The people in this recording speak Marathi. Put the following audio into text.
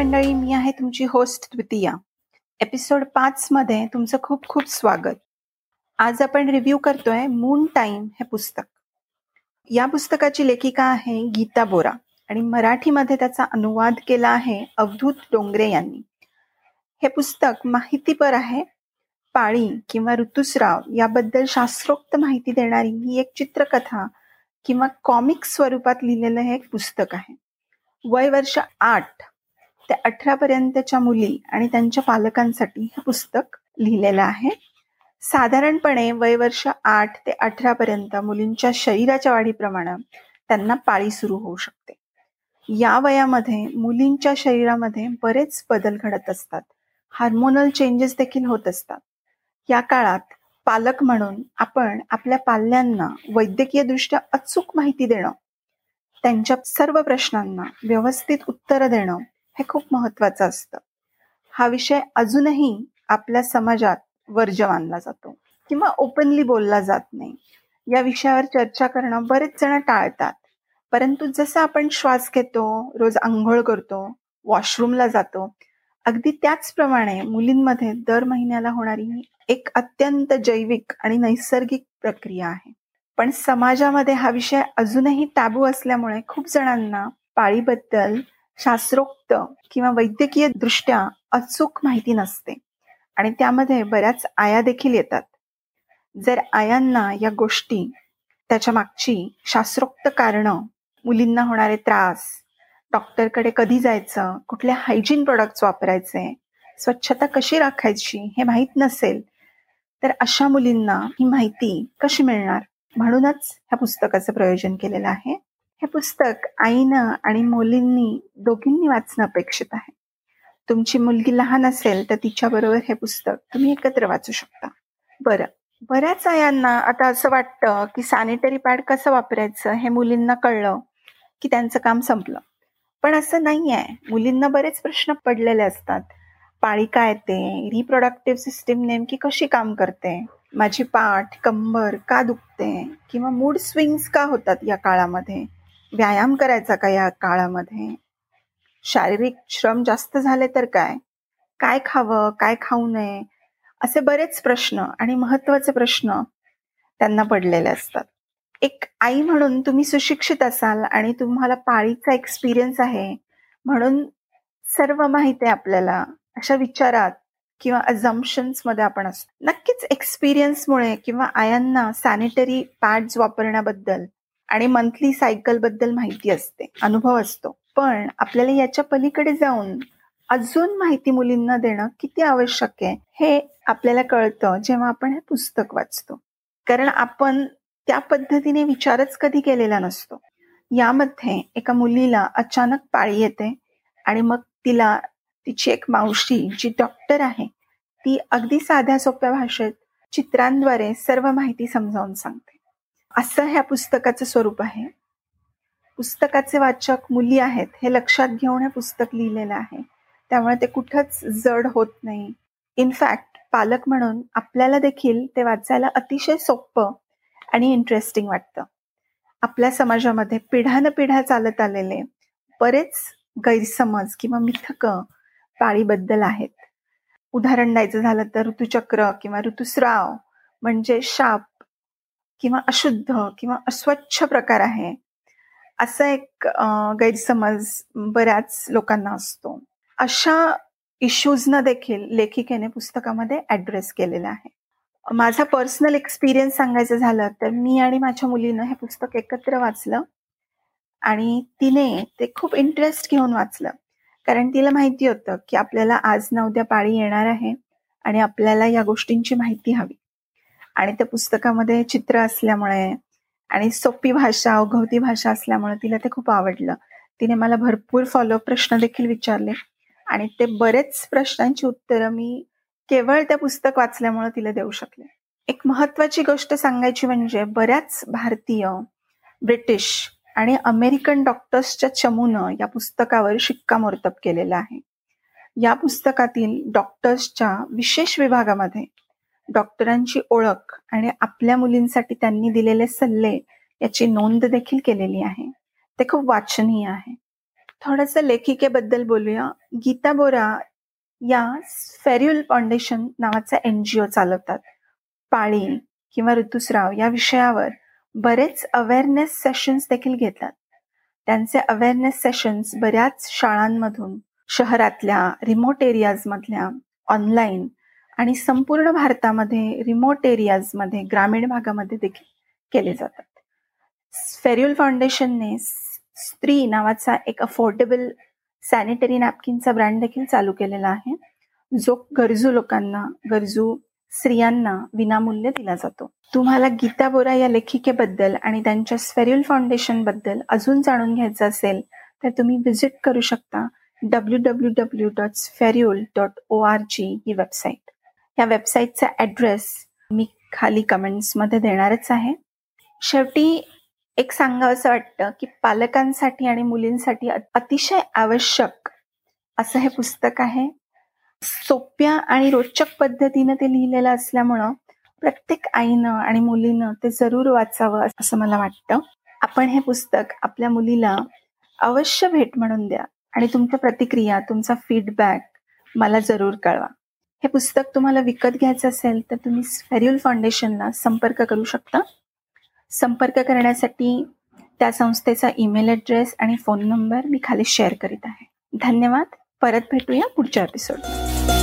मंडळी, मी आहे तुमची होस्ट द्वितीया. एपिसोड 5 मध्ये तुमचं खूप खूप स्वागत. आज आपण रिव्ह्यू करतोय मून टाईम हे पुस्तक. या पुस्तकाची लेखिका आहे गीता बोरा आणि मराठीमध्ये त्याचा अनुवाद केला आहे अवधूत डोंगरे यांनी. हे पुस्तक माहितीपर आहे. पाळी किंवा ऋतुस्राव याबद्दल शास्त्रोक्त माहिती देणारी ही एक चित्रकथा किंवा कॉमिक स्वरूपात लिहिलेलं हे एक पुस्तक आहे. वय वर्ष 8 ते 18 पर्यंतच्या मुली आणि त्यांच्या पालकांसाठी हे पुस्तक लिहिलेलं आहे. साधारणपणे वय वर्ष 8 ते 18 पर्यंत मुलींच्या शरीराच्या वाढीप्रमाणे त्यांना पाळी सुरू होऊ शकते. या वयामध्ये मुलींच्या शरीरामध्ये बरेच बदल घडत असतात. हार्मोनल चेंजेस देखील होत असतात. या काळात पालक म्हणून आपण आपल्या पाल्यांना वैद्यकीय दृष्ट्या अचूक माहिती देणं, त्यांच्या सर्व प्रश्नांना व्यवस्थित उत्तर देणं हे खूप महत्वाचं असतं. हा विषय अजूनही आपल्या समाजात वर्ज्य मानला जातो किंवा ओपनली बोलला जात नाही. या विषयावर चर्चा करणं बरेच जण टाळतात. परंतु जसं आपण श्वास घेतो, रोज आंघोळ करतो, वॉशरूमला जातो, अगदी त्याचप्रमाणे मुलींमध्ये दर महिन्याला होणारी ही एक अत्यंत जैविक आणि नैसर्गिक प्रक्रिया आहे. पण समाजामध्ये हा विषय अजूनही टॅबू असल्यामुळे खूप जणांना पाळीबद्दल शास्त्रोक्त किंवा वैद्यकीय दृष्ट्या अचूक माहिती नसते आणि त्यामध्ये बऱ्याच आया देखील येतात. जर आयांना या गोष्टी, त्याच्या मागची शास्त्रोक्त कारणं, मुलींना होणारे त्रास, डॉक्टरकडे कधी जायचं, कुठले हायजीन प्रोडक्ट्स वापरायचे, स्वच्छता कशी राखायची हे माहीत नसेल तर अशा मुलींना ही माहिती कशी मिळणार? म्हणूनच ह्या पुस्तकाचं प्रयोजन केलेलं आहे. हे पुस्तक आईनं आणि मुलींनी दोघींनी वाचणं अपेक्षित आहे. तुमची मुलगी लहान असेल तर तिच्याबरोबर हे पुस्तक तुम्ही एकत्र वाचू शकता. बरं, बऱ्याच आयांना आता असं वाटतं की सॅनिटरी पॅड कसं वापरायचं हे मुलींना कळलं की त्यांचं काम संपलं. पण असं नाही आहे. मुलींना बरेच प्रश्न पडलेले असतात. पाळी काय येते? रिप्रोडक्टिव्ह सिस्टीम नेमकी कशी काम करते? माझी पाठ, कंबर का दुखते? किंवा मूड स्विंग्स का होतात या काळामध्ये? व्यायाम करायचा का या काळामध्ये? शारीरिक श्रम जास्त झाले तर काय? काय खावं, काय खाऊ नये? असे बरेच प्रश्न आणि महत्त्वाचे प्रश्न त्यांना पडलेले असतात. एक आई म्हणून तुम्ही सुशिक्षित असाल आणि तुम्हाला पाळीचा एक्सपिरियन्स आहे म्हणून सर्व माहिती आहे आपल्याला, अशा विचारात किंवा अझम्पशन्समध्ये आपण असतो. नक्कीच एक्सपिरियन्समुळे किंवा आयांना सॅनिटरी पॅड्स वापरण्याबद्दल आणि मंथली सायकलबद्दल माहिती असते, अनुभव असतो. पण आपल्याला याच्या पलीकडे जाऊन अजून माहिती मुलींना देणं किती आवश्यक आहे हे आपल्याला कळतं जेव्हा आपण हे पुस्तक वाचतो, कारण आपण त्या पद्धतीने विचारच कधी केलेला नसतो. यामध्ये एका मुलीला अचानक पाळी येते आणि मग तिला तिची एक मावशी जी डॉक्टर आहे ती अगदी साध्या सोप्या भाषेत चित्रांद्वारे सर्व माहिती समजावून सांगते. असं ह्या पुस्तकाचं स्वरूप आहे. पुस्तकाचे वाचक मुली आहेत हे लक्षात घेऊन हे पुस्तक लिहिलेलं आहे, त्यामुळे ते कुठंच जड होत नाही. इनफॅक्ट पालक म्हणून आपल्याला देखील ते वाचायला अतिशय सोपं आणि इंटरेस्टिंग वाटतं. आपल्या समाजामध्ये पिढ्यानपिढ्या चालत आलेले बरेच गैरसमज किंवा मिथकं पाळीबद्दल आहेत. उदाहरण द्यायचं झालं तर ऋतुचक्र किंवा ऋतुस्राव म्हणजे शाप किंवा अशुद्ध किंवा अस्वच्छ प्रकार आहे, असा एक गैरसमज बऱ्याच लोकांना असतो. अशा इश्यूजना देखील लेखिकेने पुस्तकामध्ये ॲड्रेस केलेला आहे. माझा पर्सनल एक्सपिरियन्स सांगायचं झालं तर मी आणि माझ्या मुलीनं हे पुस्तक एकत्र वाचलं आणि तिने ते खूप इंटरेस्ट घेऊन वाचलं, कारण तिला माहिती होतं की आपल्याला आज ना उद्या पाळी येणार आहे आणि आपल्याला या गोष्टींची माहिती हवी. आणि त्या पुस्तकामध्ये चित्र असल्यामुळे आणि सोपी भाषा, अवघवती भाषा असल्यामुळे तिला ते खूप आवडलं. तिने मला भरपूर फॉलोअप प्रश्न देखील विचारले आणि ते बरेच प्रश्नांची उत्तरं मी केवळ त्या पुस्तक वाचल्यामुळे तिला देऊ शकले. एक महत्त्वाची गोष्ट सांगायची म्हणजे बऱ्याच भारतीय, ब्रिटिश आणि अमेरिकन डॉक्टर्सच्या चमूनं या पुस्तकावर शिक्कामोर्तब केलेलं आहे. या पुस्तकातील डॉक्टर्सच्या विशेष विभागामध्ये डॉक्टरांची ओळख आणि आपल्या मुलींसाठी त्यांनी दिलेले सल्ले याची नोंद देखील केलेली आहे. ते खूप वाचनीय आहे. थोडंसं लेखिकेबद्दल बोलूया. गीता बोरा या स्फेर्युल फाउंडेशन नावाचा NGO चालवतात. पाळी किंवा ऋतुस्राव या विषयावर बरेच अवेअरनेस सेशन्स देखील घेतात. त्यांचे अवेअरनेस सेशन्स बऱ्याच शाळांमधून, शहरातल्या, रिमोट एरियाजमधल्या, ऑनलाईन आणि संपूर्ण भारतामध्ये रिमोट एरियाजमध्ये, ग्रामीण भागामध्ये देखील केले जातात. स्फेर्युल फाउंडेशनने स्त्री नावाचा एक अफोर्डेबल सॅनिटरी नॅपकिनचा ब्रँड देखील चालू केलेला आहे, जो गरजू लोकांना, गरजू स्त्रियांना विनामूल्य दिला जातो. तुम्हाला गीता बोरा या लेखिकेबद्दल आणि त्यांच्या स्फेर्युल फाउंडेशनबद्दल अजून जाणून घ्यायचं असेल तर तुम्ही व्हिजिट करू शकता www.spherule.org ही वेबसाईट. या वेबसाईटचा ॲड्रेस मी खाली कमेंट्समध्ये देणारच आहे. शेवटी एक सांगावं असं वाटतं की पालकांसाठी आणि मुलींसाठी अतिशय आवश्यक असं हे पुस्तक आहे. सोप्या आणि रोचक पद्धतीनं ते लिहिलेलं असल्यामुळं प्रत्येक आईनं आणि मुलीनं ते जरूर वाचावं असं मला वाटतं. आपण हे पुस्तक आपल्या मुलीला अवश्य भेट म्हणून द्या आणि तुमच्या प्रतिक्रिया, तुमचा फीडबॅक मला जरूर कळवा. हे पुस्तक तुम्हाला विकत घ्यायचं असेल तर तुम्ही स्फेर्युल फाउंडेशनला संपर्क करू शकता. संपर्क करण्यासाठी त्या संस्थेचा ईमेल ॲड्रेस आणि फोन नंबर मी खाली शेअर करीत आहे. धन्यवाद. परत भेटूया पुढच्या एपिसोडमध्ये.